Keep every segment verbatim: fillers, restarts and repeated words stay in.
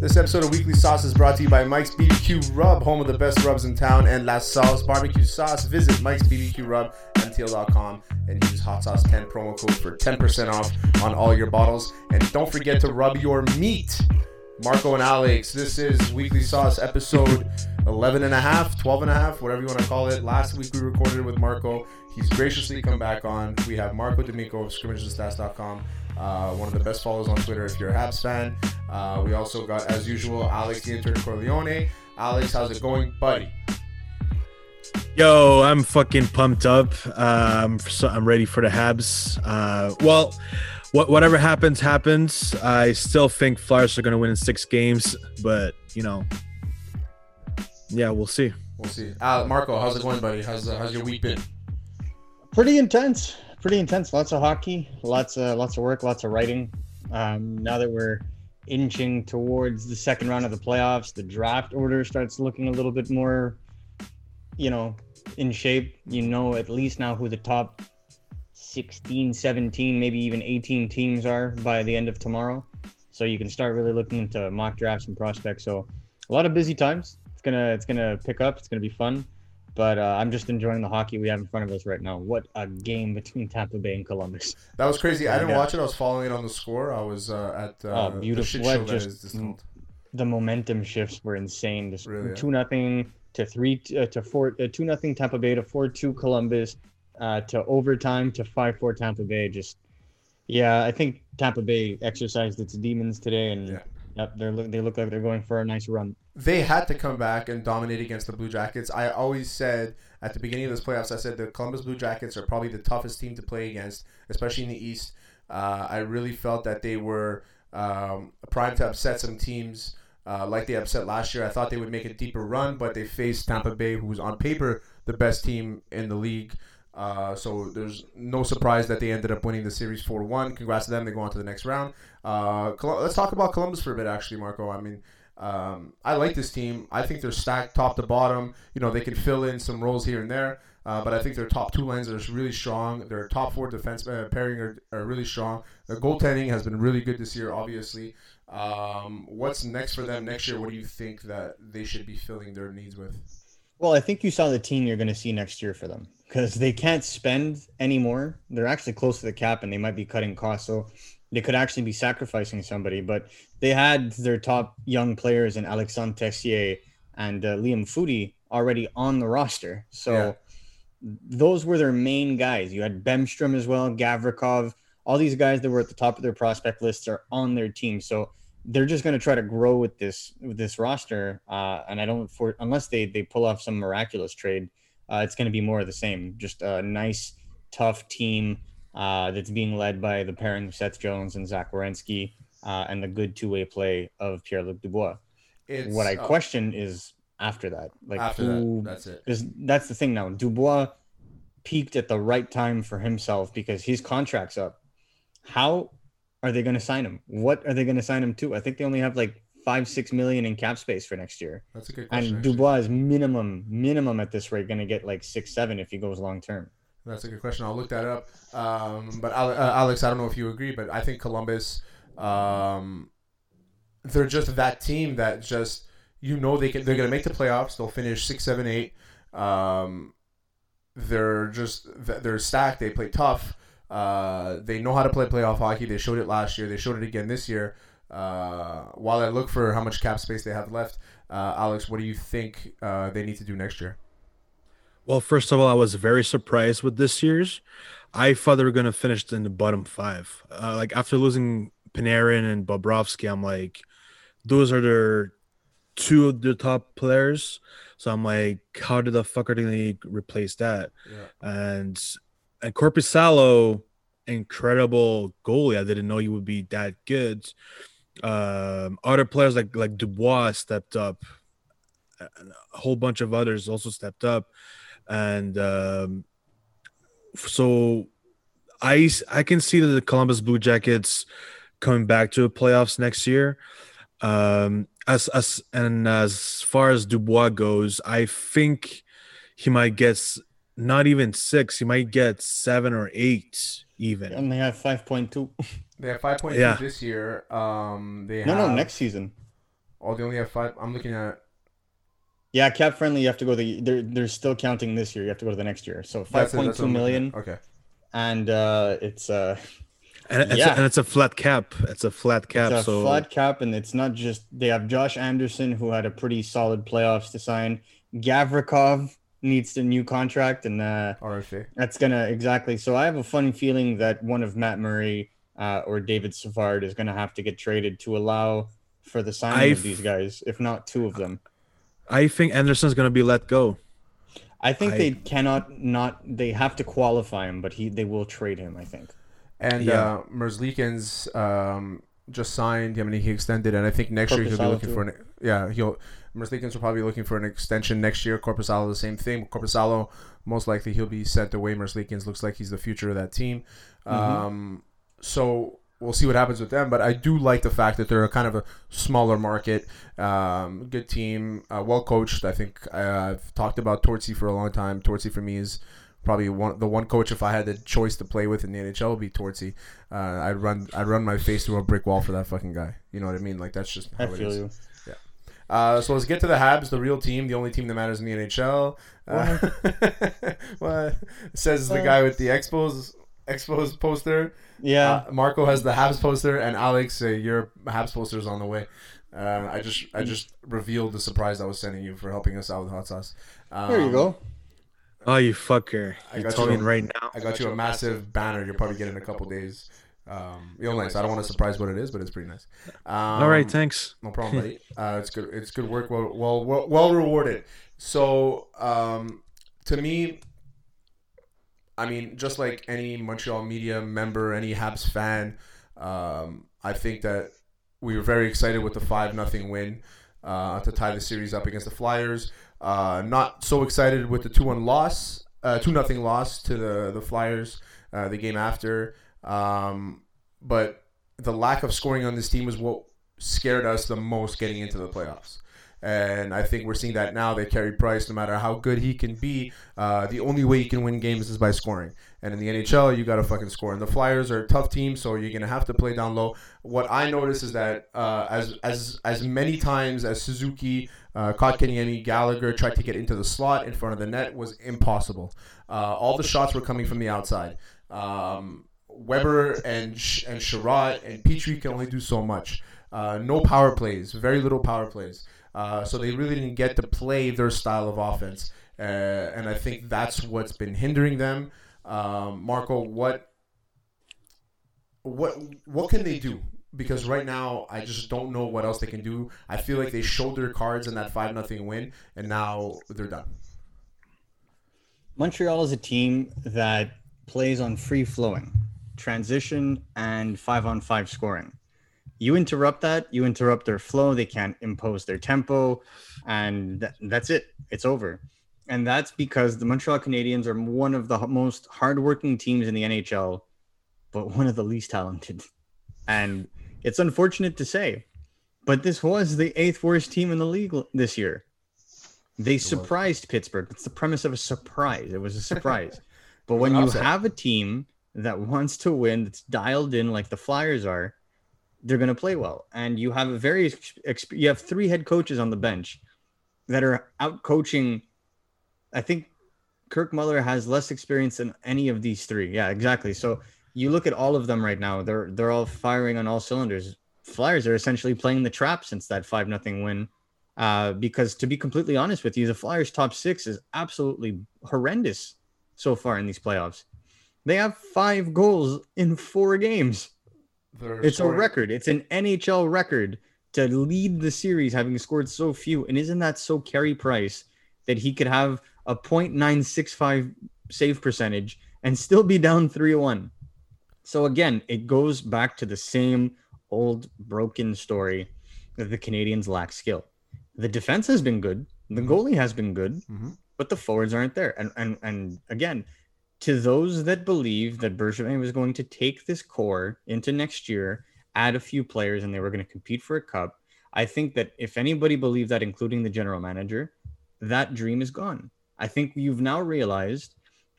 This episode of Weekly Sauce is brought to you by Mike's B B Q Rub, home of the best rubs in town, and La Sauce Barbecue Sauce. Visit Mike's B B Q Rub, M T L dot com, and use Hot Sauce ten promo code for ten percent off on all your bottles. And don't forget to rub your meat. Marco and Alex, this is Weekly Sauce episode eleven and a half, twelve and a half, whatever you want to call it. Last week we recorded with Marco. He's graciously come back on. We have Marco D'Amico of Scrimmage and Stats dot com, uh, one of the best followers on Twitter if you're a Habs fan. Uh, we also got, as usual, Alex the intern Corleone. Alex, how's it going, buddy? Yo, I'm fucking pumped up. Um, so I'm ready for the Habs. Uh, well, wh- whatever happens, happens. I still think Flyers are going to win in six games, but, you know, yeah, we'll see. We'll see. Uh, Marco, how's it going, buddy? How's uh, how's your week been? Pretty intense. Pretty intense. Lots of hockey. Lots of lots of work. Lots of writing. Um, now that we're inching towards the second round of the playoffs, the draft order starts looking a little bit more, you know, in shape. You know, at least now who the top sixteen, seventeen, maybe even eighteen teams are by the end of tomorrow. So you can start really looking into mock drafts and prospects. So a lot of busy times. It's gonna it's gonna pick up. It's gonna be fun. But uh, I'm just enjoying the hockey we have in front of us right now. What a game between Tampa Bay and Columbus. That was crazy. I didn't watch it. I was following it on the score. I was uh, at uh, oh, beautiful. The shit show just, that is the momentum shifts were insane. Just really, two nothing yeah. to three uh, to four uh, two nothing Tampa Bay to four two Columbus uh, to overtime to five four Tampa Bay. Just yeah, I think Tampa Bay exercised its demons today and. Yeah. Yep, they look. They look like they're going for a nice run. They had to come back and dominate against the Blue Jackets. I always said at the beginning of this playoffs, I said the Columbus Blue Jackets are probably the toughest team to play against, especially in the East. Uh, I really felt that they were um, primed to upset some teams uh, like they upset last year. I thought they would make a deeper run, but they faced Tampa Bay, who was on paper the best team in the league. Uh, so there's no surprise that they ended up winning the series four one. Congrats to them. They go on to the next round. Uh, Col- let's talk about Columbus for a bit, actually, Marco. I mean, um, I like this team. I think they're stacked top to bottom. You know, they can fill in some roles here and there. Uh, but I think their top two lines are really strong. Their top four defense uh, pairing are, are really strong. Their goaltending has been really good this year, obviously. Um, what's next for them next year? What do you think that they should be filling their needs with? Well, I think you saw the team you're going to see next year for them because they can't spend anymore. They're actually close to the cap and they might be cutting costs. So they could actually be sacrificing somebody. But they had their top young players in Alexandre Texier and uh, Liam Foodie already on the roster. So yeah. Those were their main guys. You had Bemstrom as well, Gavrikov. All these guys that were at the top of their prospect lists are on their team. So they're just going to try to grow with this with this roster, uh, and I don't for unless they they pull off some miraculous trade, uh, it's going to be more of the same. Just a nice, tough team uh, that's being led by the pairing of Seth Jones and Zach Werenski, uh, and the good two way play of Pierre-Luc Dubois. It's, what I uh, question is after that, like after who, that, that's it. Is, that's the thing now. Dubois peaked at the right time for himself because his contract's up. How are they going to sign him? What are they going to sign him to? I think they only have like five, six million in cap space for next year. That's a good question. And Dubois actually. is minimum, minimum at this rate, going to get like six, seven if he goes long term. That's a good question. I'll look that up. Um, but uh, Alex, I don't know if you agree, but I think Columbus, um, they're just that team that just you know they can. They're going to make the playoffs. They'll finish six, seven, eight. Um, they're just they're stacked. They play tough. Uh, they know how to play playoff hockey. They showed it last year. They showed it again this year. Uh, while I look for how much cap space they have left, uh, Alex, what do you think uh, they need to do next year? Well, first of all, I was very surprised with this year's. I thought they were going to finish in the bottom five. Uh, like after losing Panarin and Bobrovsky, I'm like, those are their two of the top players. So I'm like, how did the fuck are they going to replace that? Yeah. And And Korpisalo, incredible goalie. I didn't know he would be that good. Um, other players like like Dubois stepped up. And a whole bunch of others also stepped up. And um, so I, I can see that the Columbus Blue Jackets coming back to the playoffs next year. Um, as as And as far as Dubois goes, I think he might get – not even six. You might get seven or eight even. And they have five point two. They have five point two yeah. this year. Um, they no, have... no, next season. Oh, they only have five. I'm looking at. Yeah, cap friendly. You have to go the. They're they're still counting this year. You have to go to the next year. So five point two million. Okay. And uh, it's uh, and it's, yeah. a, and it's a flat cap. It's a flat cap. It's a so... flat cap, and it's not just they have Josh Anderson who had a pretty solid playoffs to sign. Gavrikov needs a new contract, and uh, R F A. That's gonna exactly. So I have a funny feeling that one of Matt Murray uh, or David Savard is gonna have to get traded to allow for the signing I've... of these guys, if not two of them. I think Anderson's going to be let go. I think I, they cannot not... They have to qualify him, but he they will trade him, I think. And yeah. uh, Merzlikins um, just signed him, and he extended, and I think next Korpisalo year he'll be looking too. for an... Yeah, he'll... Merzlikins will probably be looking for an extension next year. Korpisalo, the same thing. Korpisalo, most likely he'll be sent away. Merzlikins looks like he's the future of that team. Mm-hmm. Um, so... We'll see what happens with them, but I do like the fact that they're a kind of a smaller market, um, good team, uh, well coached. I think uh, I've talked about Tortsy for a long time. Tortsy for me is probably one the one coach if I had the choice to play with in the N H L would be Tortsy. Uh, I'd run I'd run my face through a brick wall for that fucking guy. You know what I mean? Like that's just how I it feel is. You. Yeah. Uh, so let's get to the Habs, the real team, the only team that matters in the N H L. Uh, what says the guy with the Expos. Expos poster. Yeah. Uh, Marco has the Habs poster, and Alex, uh, your Habs poster is on the way. Uh, I just I just revealed the surprise I was sending you for helping us out with hot sauce. Um, there you go. Oh, you fucker. I got you, you right now. I got, I got you a massive, massive banner you'll probably get in a couple days. Um, real nice. I don't want to surprise what it is, but it's pretty nice. Um, All right, thanks. No problem, buddy. Uh, it's good. It's good work. Well, well, well, well rewarded. So, um, to me... I mean, just like any Montreal media member, any Habs fan, um, I think that we were very excited with the five nothing win uh, to tie the series up against the Flyers. Uh, not so excited with the two one loss, uh, two nothing loss to the, the Flyers uh, the game after. Um, but the lack of scoring on this team was what scared us the most getting into the playoffs. And I think we're seeing that now that Carey Price, no matter how good he can be, uh, the only way you can win games is by scoring. And in the N H L, you got to fucking score. And the Flyers are a tough team, so you're going to have to play down low. What I notice is that uh, as as as many times as Suzuki, uh, Kotkaniemi, Gallagher tried to get into the slot in front of the net was impossible. Uh, all the shots were coming from the outside. Um, Weber and, and Sherratt and Petrie can only do so much. Uh, no power plays, very little power plays. Uh, so they really didn't get to play their style of offense. Uh, and I think that's what's been hindering them. Um, Marco, what what what can they do? Because right now, I just don't know what else they can do. I feel like they showed their cards in that five nothing win, and now they're done. Montreal is a team that plays on free-flowing, transition, and five-on-five scoring. You interrupt that, you interrupt their flow, they can't impose their tempo, and th- that's it. It's over. And that's because the Montreal Canadiens are one of the most hardworking teams in the N H L, but one of the least talented. And it's unfortunate to say, but this was the eighth worst team in the league this year. They surprised Pittsburgh. That's the premise of a surprise. It was a surprise. But when you have a team that wants to win, that's dialed in like the Flyers are, they're going to play well. And you have a very, exp- you have three head coaches on the bench that are out coaching. I think Kirk Muller has less experience than any of these three. Yeah, exactly. So you look at all of them right now. They're, they're all firing on all cylinders. Flyers are essentially playing the trap since that five, nothing win. Uh, because to be completely honest with you, the Flyers top six is absolutely horrendous so far in these playoffs. They have five goals in four games. It's scoring. A record. It's an N H L record to lead the series having scored so few. And isn't that so Carey Price that he could have a point nine six five save percentage and still be down three one? So again, it goes back to the same old broken story that the Canadians lack skill. The defense has been good. The mm-hmm. goalie has been good, mm-hmm. but the forwards aren't there. And, and, and again... To those that believe that Bergevin was going to take this core into next year, add a few players, and they were going to compete for a cup, I think that if anybody believed that, including the general manager, that dream is gone. I think you've now realized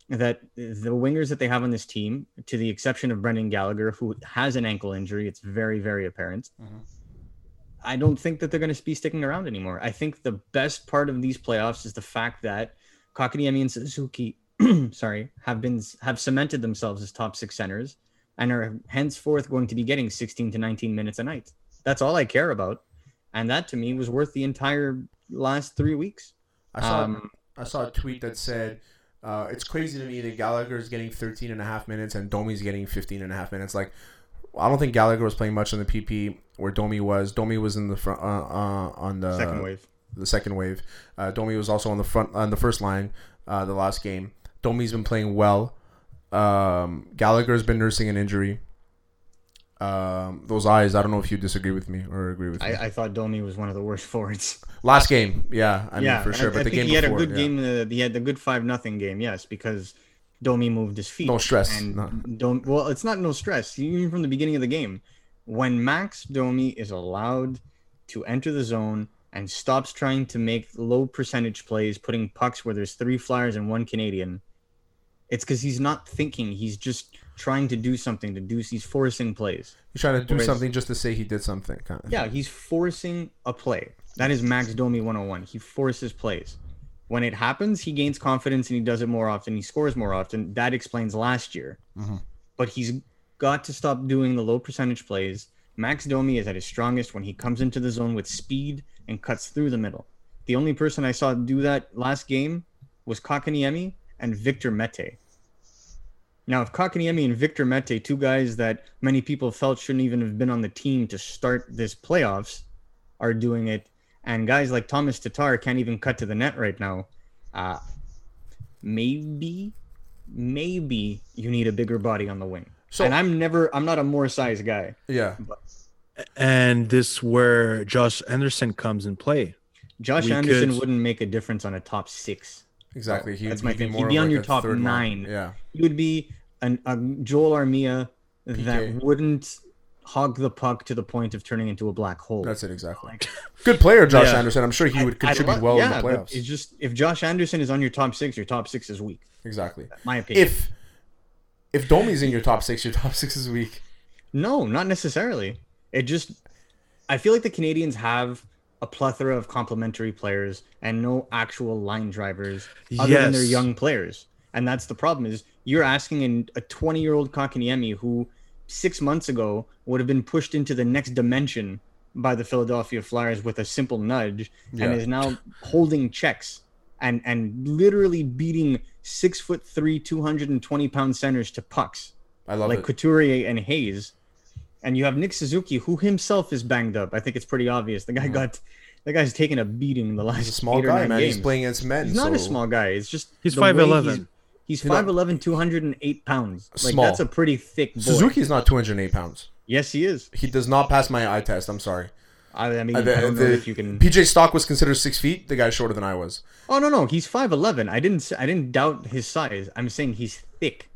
that the wingers that they have on this team, to the exception of Brendan Gallagher, who has an ankle injury, it's very, very apparent, mm-hmm. I don't think that they're going to be sticking around anymore. I think the best part of these playoffs is the fact that Kotkaniemi and Suzuki, sorry, have been have cemented themselves as top six centers and are henceforth going to be getting sixteen to nineteen minutes a night. That's all I care about. And that to me was worth the entire last three weeks. I saw um, I saw a tweet that said, uh, it's crazy to me that Gallagher is getting thirteen and a half minutes and Domi's getting fifteen and a half minutes. Like, I don't think Gallagher was playing much on the P P where Domi was. Domi was in the front uh, uh, on the second wave. The second wave. Uh, Domi was also on the front on the first line uh, the last game. Domi's been playing well. Um, Gallagher's been nursing an injury. Um, those eyes. I don't know if you disagree with me or agree with me. I, I thought Domi was one of the worst forwards. Last game, yeah, I yeah, mean for sure. I, but I the think game he had before, a good yeah. game. Uh, he had the good five nothing game. Yes, because Domi moved his feet. No stress. And no. Don't. Well, it's not no stress. Even from the beginning of the game, when Max Domi is allowed to enter the zone and stops trying to make low percentage plays, putting pucks where there's three Flyers and one Canadian, it's because he's not thinking. He's just trying to do something to do. He's forcing plays. He's trying to do Whereas, something just to say he did something. Kind of. Yeah, he's forcing a play. That is Max Domi one oh one. He forces plays. When it happens, he gains confidence and he does it more often. He scores more often. That explains last year. Mm-hmm. But he's got to stop doing the low percentage plays. Max Domi is at his strongest when he comes into the zone with speed and cuts through the middle. The only person I saw do that last game was Kotkaniemi and Victor Mete. Now, if Kotkaniemi and Victor Mete, two guys that many people felt shouldn't even have been on the team to start this playoffs, are doing it, and guys like Tomáš Tatar can't even cut to the net right now, Uh, maybe, maybe you need a bigger body on the wing. So, and I'm never, I'm not a more size guy. Yeah. But. And this where Josh Anderson comes in play. Josh we Anderson could... wouldn't make a difference on a top six. Exactly. He That's my thing. He'd be on like your top nine. Line. Yeah. He would be an, a Joel Armia P K. That wouldn't hog the puck to the point of turning into a black hole. That's it, exactly. Like, good player, Josh yeah. Anderson. I'm sure he would contribute love, well yeah, in the playoffs. It's just if Josh Anderson is on your top six, your top six is weak. Exactly. My opinion. If if Domi's in your top six, your top six is weak. No, not necessarily. It just I feel like the Canadians have a plethora of complementary players and no actual line drivers other yes. than their young players. And that's the problem is you're asking an, a twenty-year-old Kotkaniemi who six months ago would have been pushed into the next dimension by the Philadelphia Flyers with a simple nudge yeah. and is now holding checks and, and literally beating six foot three, two hundred twenty pound centers to pucks. I love like it. Couturier and Hayes. And you have Nick Suzuki, who himself is banged up. I think it's pretty obvious. The guy mm-hmm. got, the guy's taken a beating in the last He's a small eight guy, or nine man. Games. He's playing against men. He's so... not a small guy. It's just he's five eleven. He's five eleven, two hundred eight pounds. Like, small. That's a pretty thick boy. Suzuki's not two hundred eight pounds. Yes, he is. He does not pass my eye test. I'm sorry. I, I mean, I, the, I don't know the, if you can... P J Stock was considered six feet. The guy's shorter than I was. Oh, no, no. He's five eleven. I didn't I didn't doubt his size. I'm saying he's thick.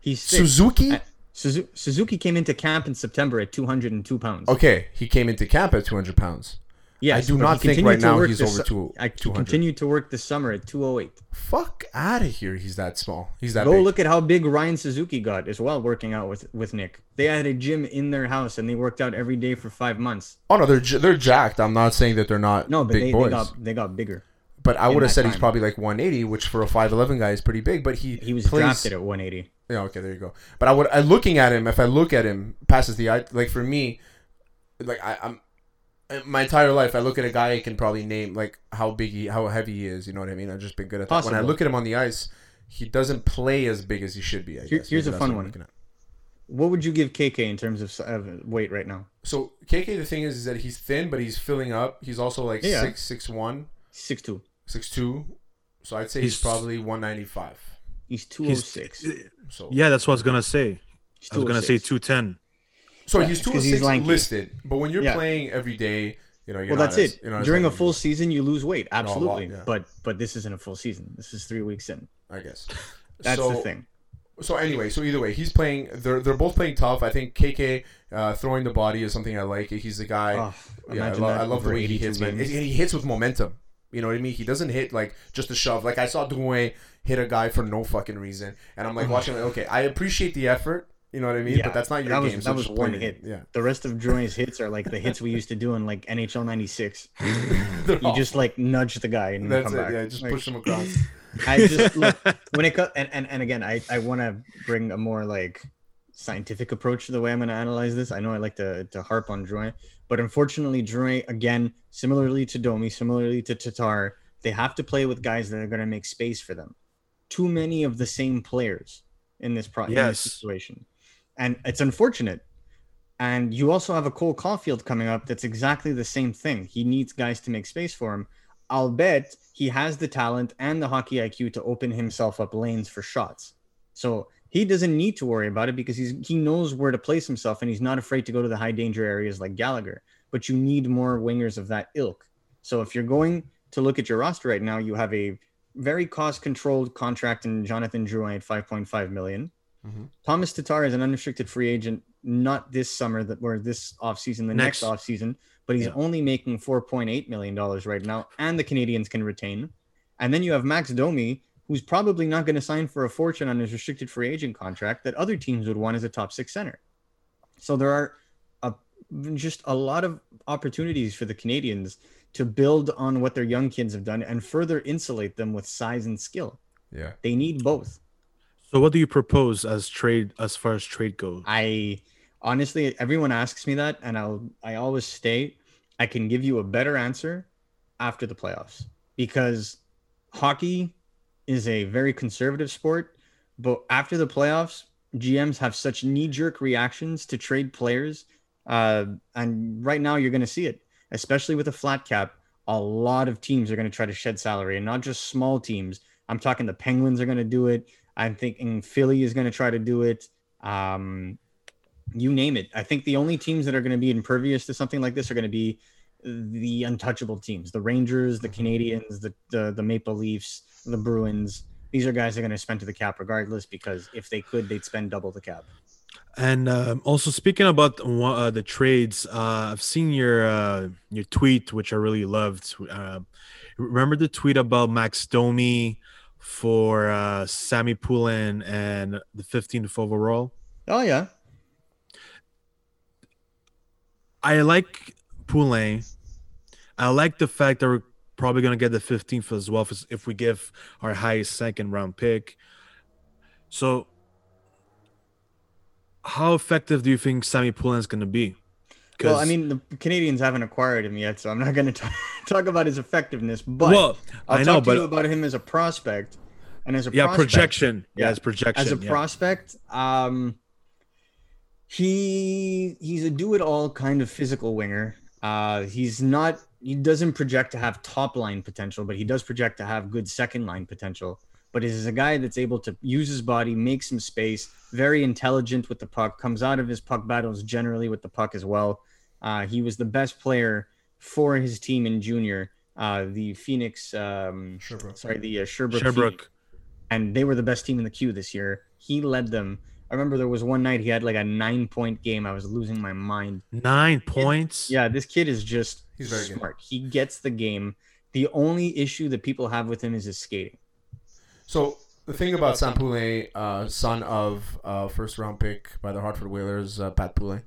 He's thick. Suzuki? I, Suzu- Suzuki came into camp in September at two hundred two pounds. Okay. He came into camp at two hundred pounds. Yes, I do not think right now he's over two. I continued to work this summer at two oh eight. Fuck out of here. He's that small. He's that big. Go look at how big Ryan Suzuki got as well working out with, with Nick. They had a gym in their house and they worked out every day for five months. Oh, no, they're they're jacked. I'm not saying that they're not no, but big they, boys. They got, they got bigger. But I would have said time. He's probably like one eighty, which for a five eleven guy is pretty big. But he he was plays... drafted at one eighty. Yeah, okay, there you go. But I would I looking at him. If I look at him, passes the eye. Like for me, like I, I'm. My entire life, I look at a guy I can probably name like how big he, how heavy he is. You know what I mean? I've just been good at that. Possible. When I look at him on the ice, he doesn't play as big as he should be. I Here, guess. Here's Maybe a fun what one. What would you give K K in terms of uh, weight right now? So K K, the thing is, is that he's thin, but he's filling up. He's also like yeah. six, six, one, six, two, six, two. So I'd say he's, he's probably one ninety five. He's two oh six. So yeah, that's what I was gonna say. I was gonna say two ten. So yeah, he's two oh six listed, but when you're yeah. playing every day, you know, you're well, that's as, it. You're During a full as, season, you lose weight, absolutely. No, lot, yeah. But but this isn't a full season. This is three weeks in. I guess that's so, the thing. So anyway, so either way, he's playing. They're they're both playing tough. I think K K uh, throwing the body is something I like. He's the guy. Oh, yeah, I, lo- I love the way he hits. Man. He hits with momentum. You know what I mean? He doesn't hit like just a shove. Like I saw Douin hit a guy for no fucking reason, and I'm like watching. Like, okay, I appreciate the effort. You know what I mean? Yeah, but that's not your that game. Was, so that was one hit. Yeah. The rest of Drouin's hits are like the hits we used to do in like N H L ninety-six. You all... just like nudge the guy and that's come it. back. Yeah, just like, push him across. I just look when it comes and, and, and again, I, I want to bring a more like scientific approach to the way I'm going to analyze this. I know I like to to harp on Drouin, but unfortunately, Drouin again, similarly to Domi, similarly to Tatar, they have to play with guys that are going to make space for them. Too many of the same players in this, pro- yes. in this situation. And it's unfortunate. And you also have a Cole Caufield coming up that's exactly the same thing. He needs guys to make space for him. I'll bet he has the talent and the hockey I Q to open himself up lanes for shots. So he doesn't need to worry about it because he's he knows where to place himself and he's not afraid to go to the high danger areas like Gallagher. But you need more wingers of that ilk. So if you're going to look at your roster right now, you have a very cost-controlled contract in Jonathan Drouin at five point five million dollars. Mm-hmm. Tomáš Tatar is an unrestricted free agent, not this summer that or this offseason, the next, next offseason, but he's yeah. only making four point eight million dollars right now, and the Canadians can retain. And then you have Max Domi, who's probably not going to sign for a fortune on his restricted free agent contract that other teams would want as a top six center. So there are a, just a lot of opportunities for the Canadians to build on what their young kids have done and further insulate them with size and skill. Yeah, they need both. So what do you propose as trade as far as trade goes? I honestly, everyone asks me that, and I'll I always state I can give you a better answer after the playoffs because hockey is a very conservative sport, but after the playoffs, G Ms have such knee-jerk reactions to trade players, uh, and right now you're going to see it, especially with a flat cap. A lot of teams are going to try to shed salary, and not just small teams. I'm talking the Penguins are going to do it. I'm thinking Philly is going to try to do it. Um, you name it. I think the only teams that are going to be impervious to something like this are going to be the untouchable teams, the Rangers, the Canadians, the, the, the Maple Leafs, the Bruins. These are guys that are going to spend to the cap regardless, because if they could, they'd spend double the cap. And um, also speaking about uh, the trades, uh, I've seen your uh, your tweet, which I really loved. Uh, remember the tweet about Max Domi for uh, Sammy Poulin and the fifteenth overall? Oh, yeah. I like Poulin. I like the fact that we're probably going to get the fifteenth as well if we give our highest second round pick. So how effective do you think Sammy Poulin is going to be? Well, I mean, the Canadians haven't acquired him yet, so I'm not going to talk about his effectiveness. But well, I'll I talk know, to but... you about him as a prospect and as a yeah prospect, projection. Yeah, as projection. As a yeah. prospect, um, he he's a do-it-all kind of physical winger. Uh, he's not. He doesn't project to have top-line potential, but he does project to have good second-line potential. But he's a guy that's able to use his body, make some space, very intelligent with the puck, comes out of his puck battles generally with the puck as well. Uh, he was the best player for his team in junior, uh, the Phoenix, um, Sherbrooke. sorry, the uh, Sherbrooke, Sherbrooke. And they were the best team in the Q this year. He led them. I remember there was one night he had like a nine-point game. I was losing my mind. Nine points? Yeah, this kid is just He's very smart. Good. He gets the game. The only issue that people have with him is his skating. So the thing about Sam Poulin, uh, son of uh, first round pick by the Hartford Whalers, uh, Pat Poulin,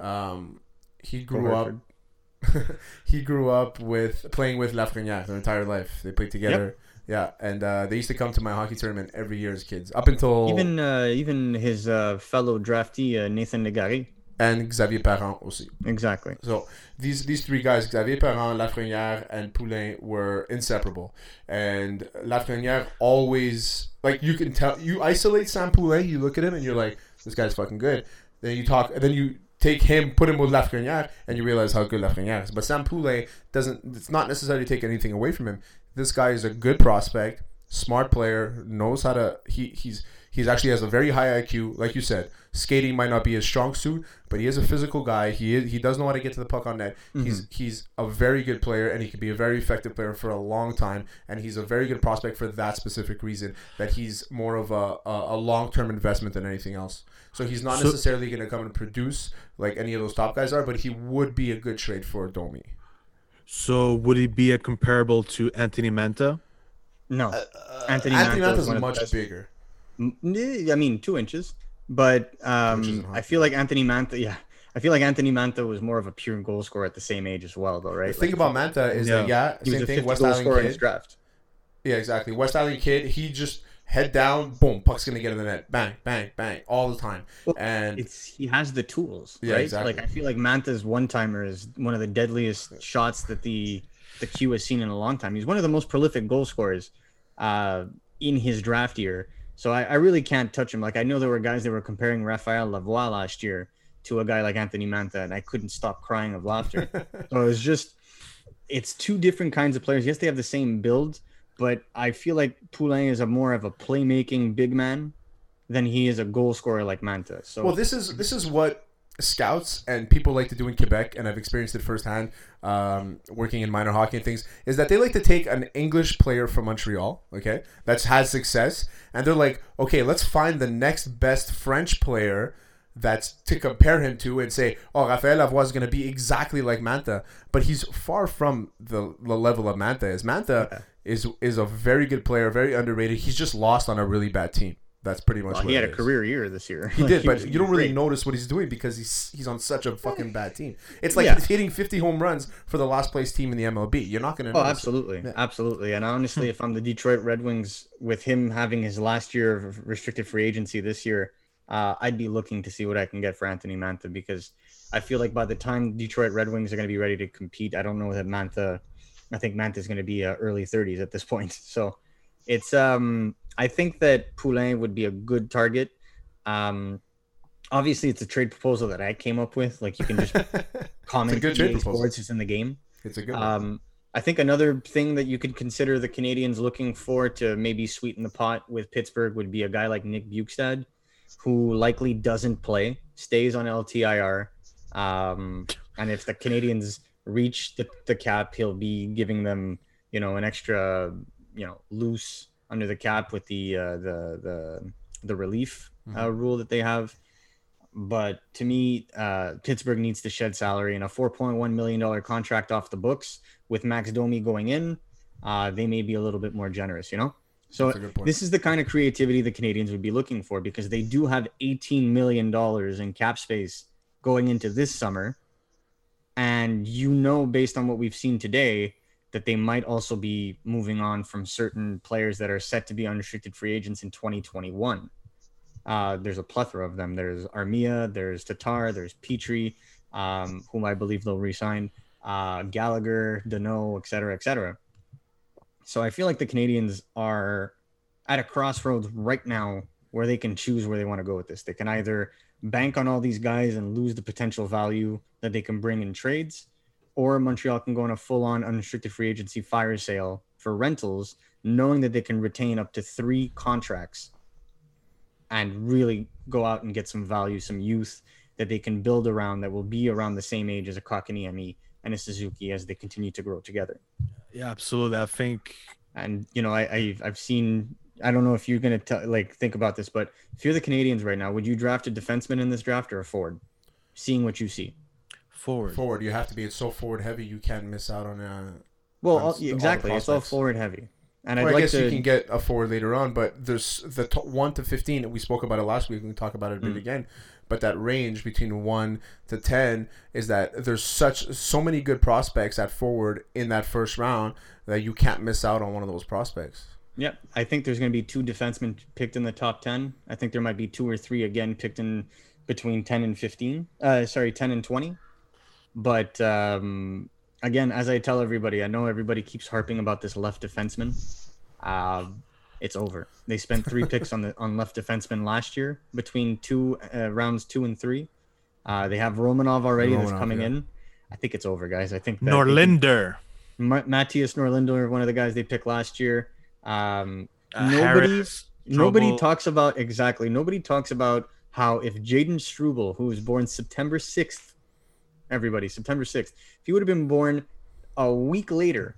um, he grew up. he grew up with playing with Lafreniere their entire life. They played together. Yep. Yeah, and uh, they used to come to my hockey tournament every year as kids, up until even uh, even his uh, fellow draftee uh, Nathan Legare. And Xavier Parent aussi. Exactly. So these these three guys, Xavier Parent, Lafreniere, and Poulin, were inseparable. And Lafreniere always, like, you can tell, you isolate Sam Poulin, you look at him, and you're like, this guy's fucking good. Then you talk, and then you take him, put him with Lafreniere, and you realize how good Lafreniere is. But Sam Poulin doesn't, it's not necessarily take anything away from him. This guy is a good prospect, smart player, knows how to, he he's, He actually has a very high I Q, like you said. Skating might not be his strong suit, but he is a physical guy. He is, he does know how to get to the puck on net. Mm-hmm. He's he's a very good player, and he could be a very effective player for a long time. And he's a very good prospect for that specific reason, that he's more of a, a, a long-term investment than anything else. So he's not so, necessarily going to come and produce like any of those top guys are, but he would be a good trade for Domi. So would he be a comparable to Anthony Mantha? No. Uh, Anthony, Anthony Mantha is much bigger. I mean, two inches. But um, I feel like Anthony Mantha, yeah, I feel like Anthony Mantha was more of a pure goal scorer at the same age as well, though, right? The thing like, about Mantha is yeah. that yeah, he same was a thing. West goal Island scorer kid. In his draft. Yeah, exactly. West Island kid. He just head down, boom, puck's gonna get in the net, bang, bang, bang, all the time. Well, and it's he has the tools, yeah, right? Exactly. Like I feel like Mantha's one timer is one of the deadliest shots that the the Q has seen in a long time. He's one of the most prolific goal scorers uh, in his draft year. So I, I really can't touch him. Like I know there were guys that were comparing Raphael Lavoie last year to a guy like Anthony Mantha, and I couldn't stop crying of laughter. So it was just, it's two different kinds of players. Yes, they have the same build, but I feel like Poulin is a more of a playmaking big man than he is a goal scorer like Mantha. So well, this is this is what scouts and people like to do in Quebec, and I've experienced it firsthand, um, working in minor hockey and things, is that they like to take an English player from Montreal, okay, that's had success, and they're like, okay, let's find the next best French player that's to compare him to and say, oh, Raphael Lavoie is going to be exactly like Mantha, but he's far from the, the level of Mantha. Is Mantha yeah. is is a very good player, very underrated. He's just lost on a really bad team. That's pretty much well, what he had a is. career year this year. He like, did, he but you don't really great. notice what he's doing because he's he's on such a fucking bad team. It's like yeah. he's hitting fifty home runs for the last place team in the M L B. You're not going to. Oh, absolutely, yeah. absolutely. And honestly, if I'm the Detroit Red Wings, with him having his last year of restricted free agency this year. Uh, I'd be looking to see what I can get for Anthony Mantha because I feel like by the time Detroit Red Wings are going to be ready to compete, I don't know that Mantha, I think Mantha is going to be uh, early thirties at this point. So it's, um, I think that Poulin would be a good target. Um, obviously, it's a trade proposal that I came up with. Like you can just comment on E A Sports, it's in the game. It's a good one. Um, I think another thing that you could consider the Canadians looking for to maybe sweeten the pot with Pittsburgh would be a guy like Nick Bjugstad, who likely doesn't play, stays on L T I R. Um, and if the Canadians reach the, the cap, he'll be giving them, you know, an extra, you know, loose under the cap with the, uh, the, the, the relief uh, mm-hmm. rule that they have. But to me, uh, Pittsburgh needs to shed salary and a four point one million dollars contract off the books with Max Domi going in. Uh, they may be a little bit more generous, you know? So this is the kind of creativity the Canadians would be looking for because they do have eighteen million dollars in cap space going into this summer. And you know, based on what we've seen today, that they might also be moving on from certain players that are set to be unrestricted free agents in twenty twenty-one. Uh, there's a plethora of them. There's Armia, there's Tatar, there's Petrie, um, whom I believe they'll re-sign, uh, Gallagher, Danault, et cetera, et cetera. So I feel like the Canadians are at a crossroads right now where they can choose where they want to go with this. They can either bank on all these guys and lose the potential value that they can bring in trades, or Montreal can go on a full-on unrestricted free agency fire sale for rentals, knowing that they can retain up to three contracts and really go out and get some value, some youth that they can build around that will be around the same age as a Kotkaniemi and a Suzuki as they continue to grow together. Yeah, absolutely. I think, and you know, I, I I've seen. I don't know if you're gonna tell, like think about this, but if you're the Canadians right now, would you draft a defenseman in this draft or a forward? Seeing what you see, forward. Forward. You have to be. It's so forward heavy. You can't miss out on. Uh, well, on, all, exactly. All it's all forward heavy. And well, I'd I like guess to... you can get a forward later on, but there's the t- one to fifteen. We spoke about it last week. We can talk about it a bit mm. again. But that range between one to ten is that there's such so many good prospects at forward in that first round that you can't miss out on one of those prospects. Yeah, I think there's going to be two defensemen picked in the top ten. I think there might be two or three again picked in between ten and fifteen. Uh, sorry, ten and twenty. But um, again, as I tell everybody, I know everybody keeps harping about this left defenseman. Uh, It's over. They spent three picks on the on left defenseman last year between two uh, rounds two and three. Uh, they have Romanov already Romanov, that's coming yeah. in. I think it's over, guys. I think that Norlinder, Ma- Matthias Norlinder, one of the guys they picked last year. Um, uh, nobody, Harris, nobody talks about exactly. Nobody talks about how if Jaden Struble, who was born September sixth, everybody September sixth, if he would have been born a week later,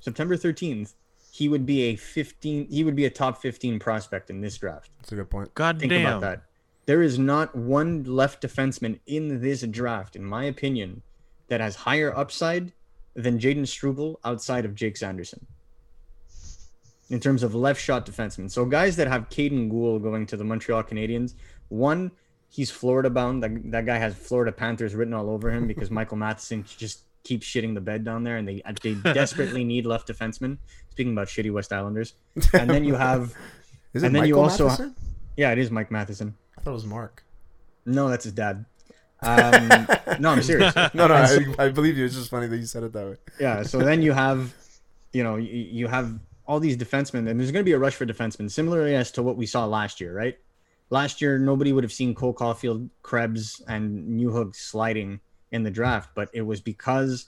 September thirteenth. He would be a fifteen. He would be a top fifteen prospect in this draft. That's a good point. God Think damn. about that. There is not one left defenseman in this draft, in my opinion, that has higher upside than Jaden Struble outside of Jake Sanderson in terms of left shot defensemen. So guys that have Kaden Gould going to the Montreal Canadiens One, he's Florida bound. That, that guy has Florida Panthers written all over him because Michael Matheson just keeps shitting the bed down there, and they they desperately need left defensemen. Speaking about shitty West Islanders. And then you have... Is it and then Michael you also Matheson? Ha- yeah, it is Mike Matheson. I thought it was Mark. No, that's his dad. Um, no, I'm serious. no, no, so, I, I believe you. It's just funny that you said it that way. Yeah, so then you have, you know, you, you have all these defensemen, and there's going to be a rush for defensemen, similarly as to what we saw last year, right? Last year, nobody would have seen Cole Caufield, Krebs, and Newhook sliding in the draft, but it was because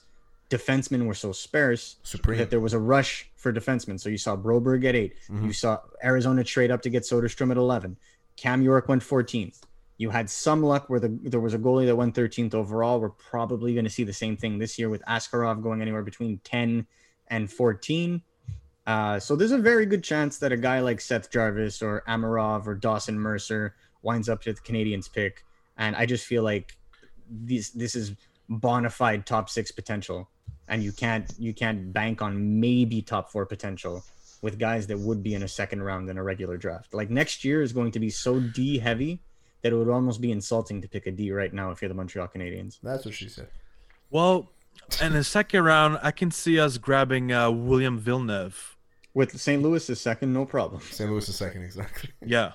defensemen were so sparse Supreme. that there was a rush for defensemen. So you saw Broberg at eight. Mm-hmm. You saw Arizona trade up to get Soderstrom at eleven. Cam York went fourteenth. You had some luck where the, there was a goalie that went thirteenth overall. We're probably going to see the same thing this year with Askarov going anywhere between ten and fourteen. Uh, so there's a very good chance that a guy like Seth Jarvis or Amarov or Dawson Mercer winds up to the Canadiens pick. And I just feel like these, this is bona fide top six potential. And you can't you can't bank on maybe top four potential with guys that would be in a second round in a regular draft. Like next year is going to be so D heavy that it would almost be insulting to pick a D right now if you're the Montreal Canadiens. That's what she said. Well, in the second round, I can see us grabbing uh, William Villeneuve. With Saint Louis is second, no problem. Saint Louis is second, exactly. Yeah.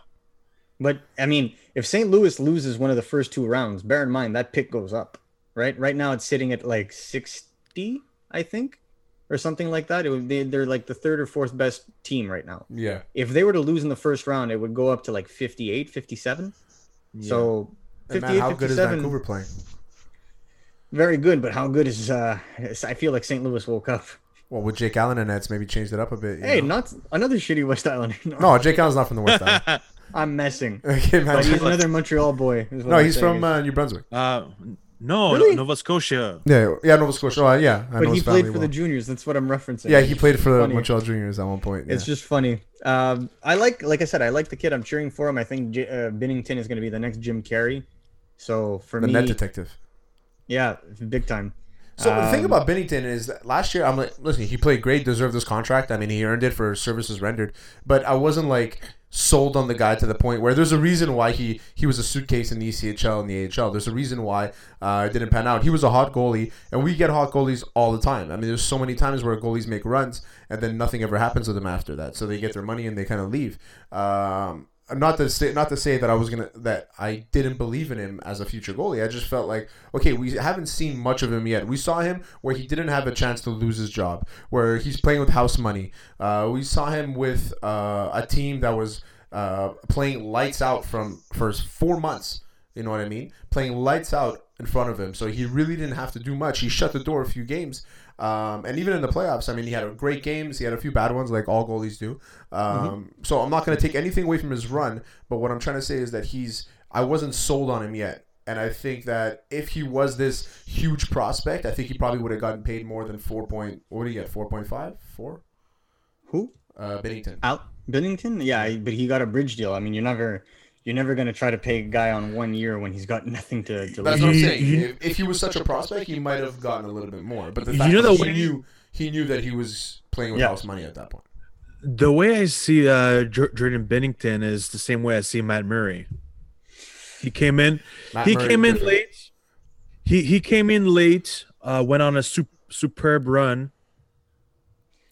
But, I mean, if Saint Louis loses one of the first two rounds, bear in mind that pick goes up, right? Right now it's sitting at like sixty, I think, or something like that. It would be, they're like the third or fourth best team right now. Yeah. If they were to lose in the first round, it would go up to like fifty-eight, fifty-seven. Yeah. So, fifty-eight, and Matt, how good is Vancouver playing? Very good, but how good is? Uh, I feel like Saint Louis woke up. Well, with Jake Allen and that's maybe changed it up a bit. Hey, know? Not another shitty West Islander. No, no, Jake Allen's not from the West Island. I'm messing. Okay, but he's another Montreal boy. No, he's from uh, New Brunswick. Uh, no, really? Nova Scotia. Yeah, yeah, Nova Scotia. Oh, yeah, I but know he played for well. the juniors. That's what I'm referencing. Yeah, he played it's for funny. the Montreal Juniors at one point. Yeah. It's just funny. Um, I like, like I said, I like the kid. I'm cheering for him. I think J- uh, Binnington is going to be the next Jim Carrey. So for the me, the Met Detective. Yeah, big time. So um, the thing about Binnington is that last year, I'm like, listen, he played great, deserved this contract. I mean, he earned it for services rendered. But I wasn't like sold on the guy to the point where there's a reason why he, he was a suitcase in the E C H L and the A H L. There's a reason why uh, it didn't pan out. He was a hot goalie, and we get hot goalies all the time. I mean, there's so many times where goalies make runs, and then nothing ever happens to them after that. So they get their money, and they kind of leave. Um, Not to say, not to say that I was gonna that I didn't believe in him as a future goalie. I just felt like, okay, we haven't seen much of him yet. We saw him where he didn't have a chance to lose his job, where he's playing with house money. Uh, we saw him with uh, a team that was uh, playing lights out from for four months. You know what I mean? Playing lights out in front of him, so he really didn't have to do much. He shut the door a few games. Um, and even in the playoffs, I mean, he had great games. He had a few bad ones, like all goalies do. Um, mm-hmm. So I'm not going to take anything away from his run. But what I'm trying to say is that he's I wasn't sold on him yet. And I think that if he was this huge prospect, I think he probably would have gotten paid more than four point. What did he get? Four point five? Four? Who? Uh, Binnington. Out Binnington? Yeah, but he got a bridge deal. I mean, you're never. You're never going to try to pay a guy on one year when he's got nothing to, to That's leave. What I'm saying. If, if he was such a prospect, he might have gotten a little bit more. But the fact you know that he, knew, he knew that he was playing with yeah. house money at that point. The way I see uh, Jordan Binnington is the same way I see Matt Murray. He came in Matt He Murray came in different. late. He he came in late, uh, went on a sup, superb run.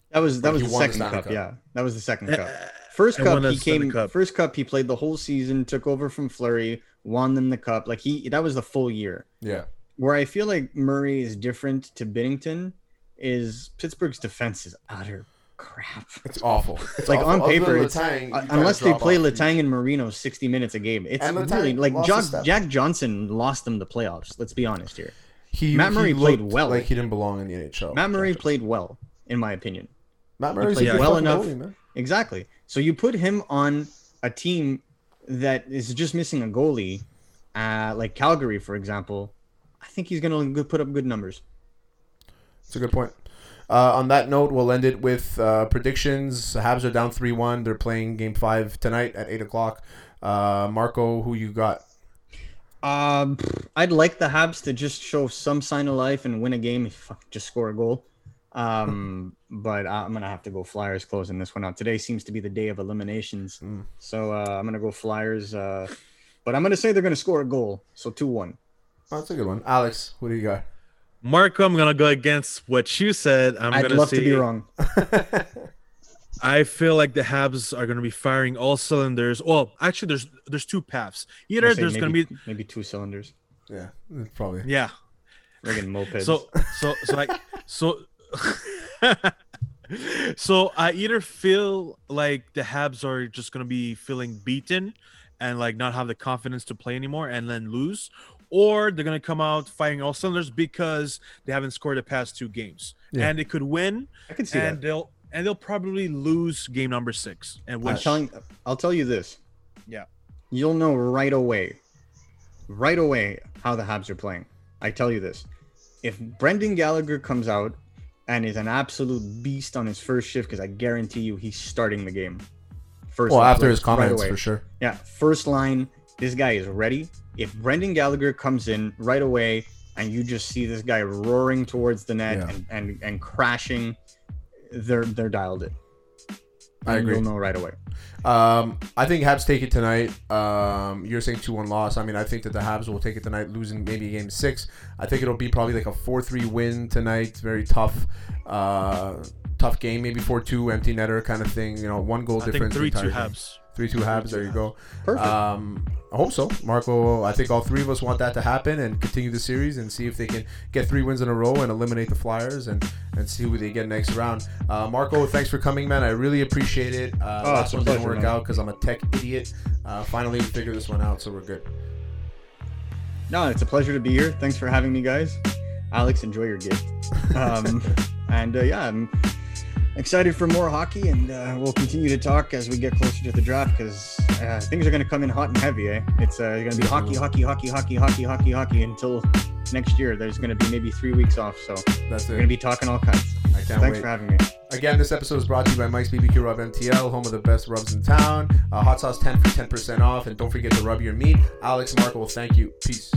That was that was the second the cup, cup, yeah. That was the second uh, cup. First cup he came cup. first cup he played the whole season, took over from Fleury, won them the cup. Like he that was the full year. Yeah. Where I feel like Murray is different to Binnington is Pittsburgh's defense is utter crap. It's awful. It's like awful. on paper it's, Letang, uh, unless they play Letang and Marino sixty minutes a game. It's Letang, really like Jack, Jack Johnson lost them the playoffs, let's be honest here. He, Matt Murray he played well. Like he didn't belong in the N H L. Matt Murray just. played well, in my opinion. Matt Murray played yeah, well enough. Goalie, man. Exactly. So you put him on a team that is just missing a goalie, uh, like Calgary, for example. I think he's going to put up good numbers. That's a good point. Uh, on that note, we'll end it with uh, predictions. The Habs are down three one. They're playing game five tonight at eight o'clock. Uh, Marco, who you got? Uh, I'd like the Habs to just show some sign of life and win a game. If fuck, just score a goal. Um, but I'm going to have to go Flyers closing this one out. Today seems to be the day of eliminations. Mm. So, uh, I'm going to go Flyers, uh, But I'm going to say they're going to score a goal. So two one. Oh, that's a good one. Alex, what do you got? Marco, I'm going to go against what you said. I'm I'd gonna love see... to be wrong. I feel like the Habs are going to be firing all cylinders. Well, actually, there's there's two paths. Either there's going to be... Maybe two cylinders. Yeah, probably. Yeah. Friggin' mopeds. So, so, so, like, so... So I either feel like the Habs are just going to be feeling beaten and like not have the confidence to play anymore and then lose, or they're going to come out firing all cylinders because they haven't scored the past two games. Yeah. And they could win. I can see and that. They'll, and they'll probably lose game number six. And which... I'm telling, I'll tell you this. Yeah. You'll know right away, right away how the Habs are playing. I tell you this. If Brendan Gallagher comes out and is an absolute beast on his first shift, because I guarantee you he's starting the game. First well, line, after his comments, right for sure. Yeah, first line, this guy is ready. If Brendan Gallagher comes in right away and you just see this guy roaring towards the net yeah. and, and, and crashing, they're they're dialed in. I and agree. You'll know right away. Um, I think Habs take it tonight. Um, you're saying two one loss. I mean, I think that the Habs will take it tonight, losing maybe game six. I think it'll be probably like a four three win tonight. Very tough, uh, tough game. Maybe four two, empty netter kind of thing. You know, one goal I difference. three two Habs. three two Habs. There you go. Perfect. Um, I hope so, Marco. I think all three of us want that to happen and continue the series and see if they can get three wins in a row and eliminate the Flyers and, and see who they get next round. Uh, Marco, thanks for coming, man. I really appreciate it. Uh, oh, last one didn't work man. out because I'm a tech idiot. Uh, finally, we figured this one out, so we're good. No, it's a pleasure to be here. Thanks for having me, guys. Alex, enjoy your gift. Um, and uh, yeah, I'm excited for more hockey, and uh, we'll continue to talk as we get closer to the draft because uh, things are going to come in hot and heavy, eh? It's uh, going to be hockey, hockey, hockey, hockey, hockey, hockey, hockey until next year. There's going to be maybe three weeks off, so that's it. We're going to be talking all kinds. I can't Thanks wait. for having me. Again, this episode is brought to you by Mike's B B Q Rub M T L, home of the best rubs in town. Uh, hot sauce ten for ten percent off, and don't forget to rub your meat. Alex, Marco, well, thank you. Peace.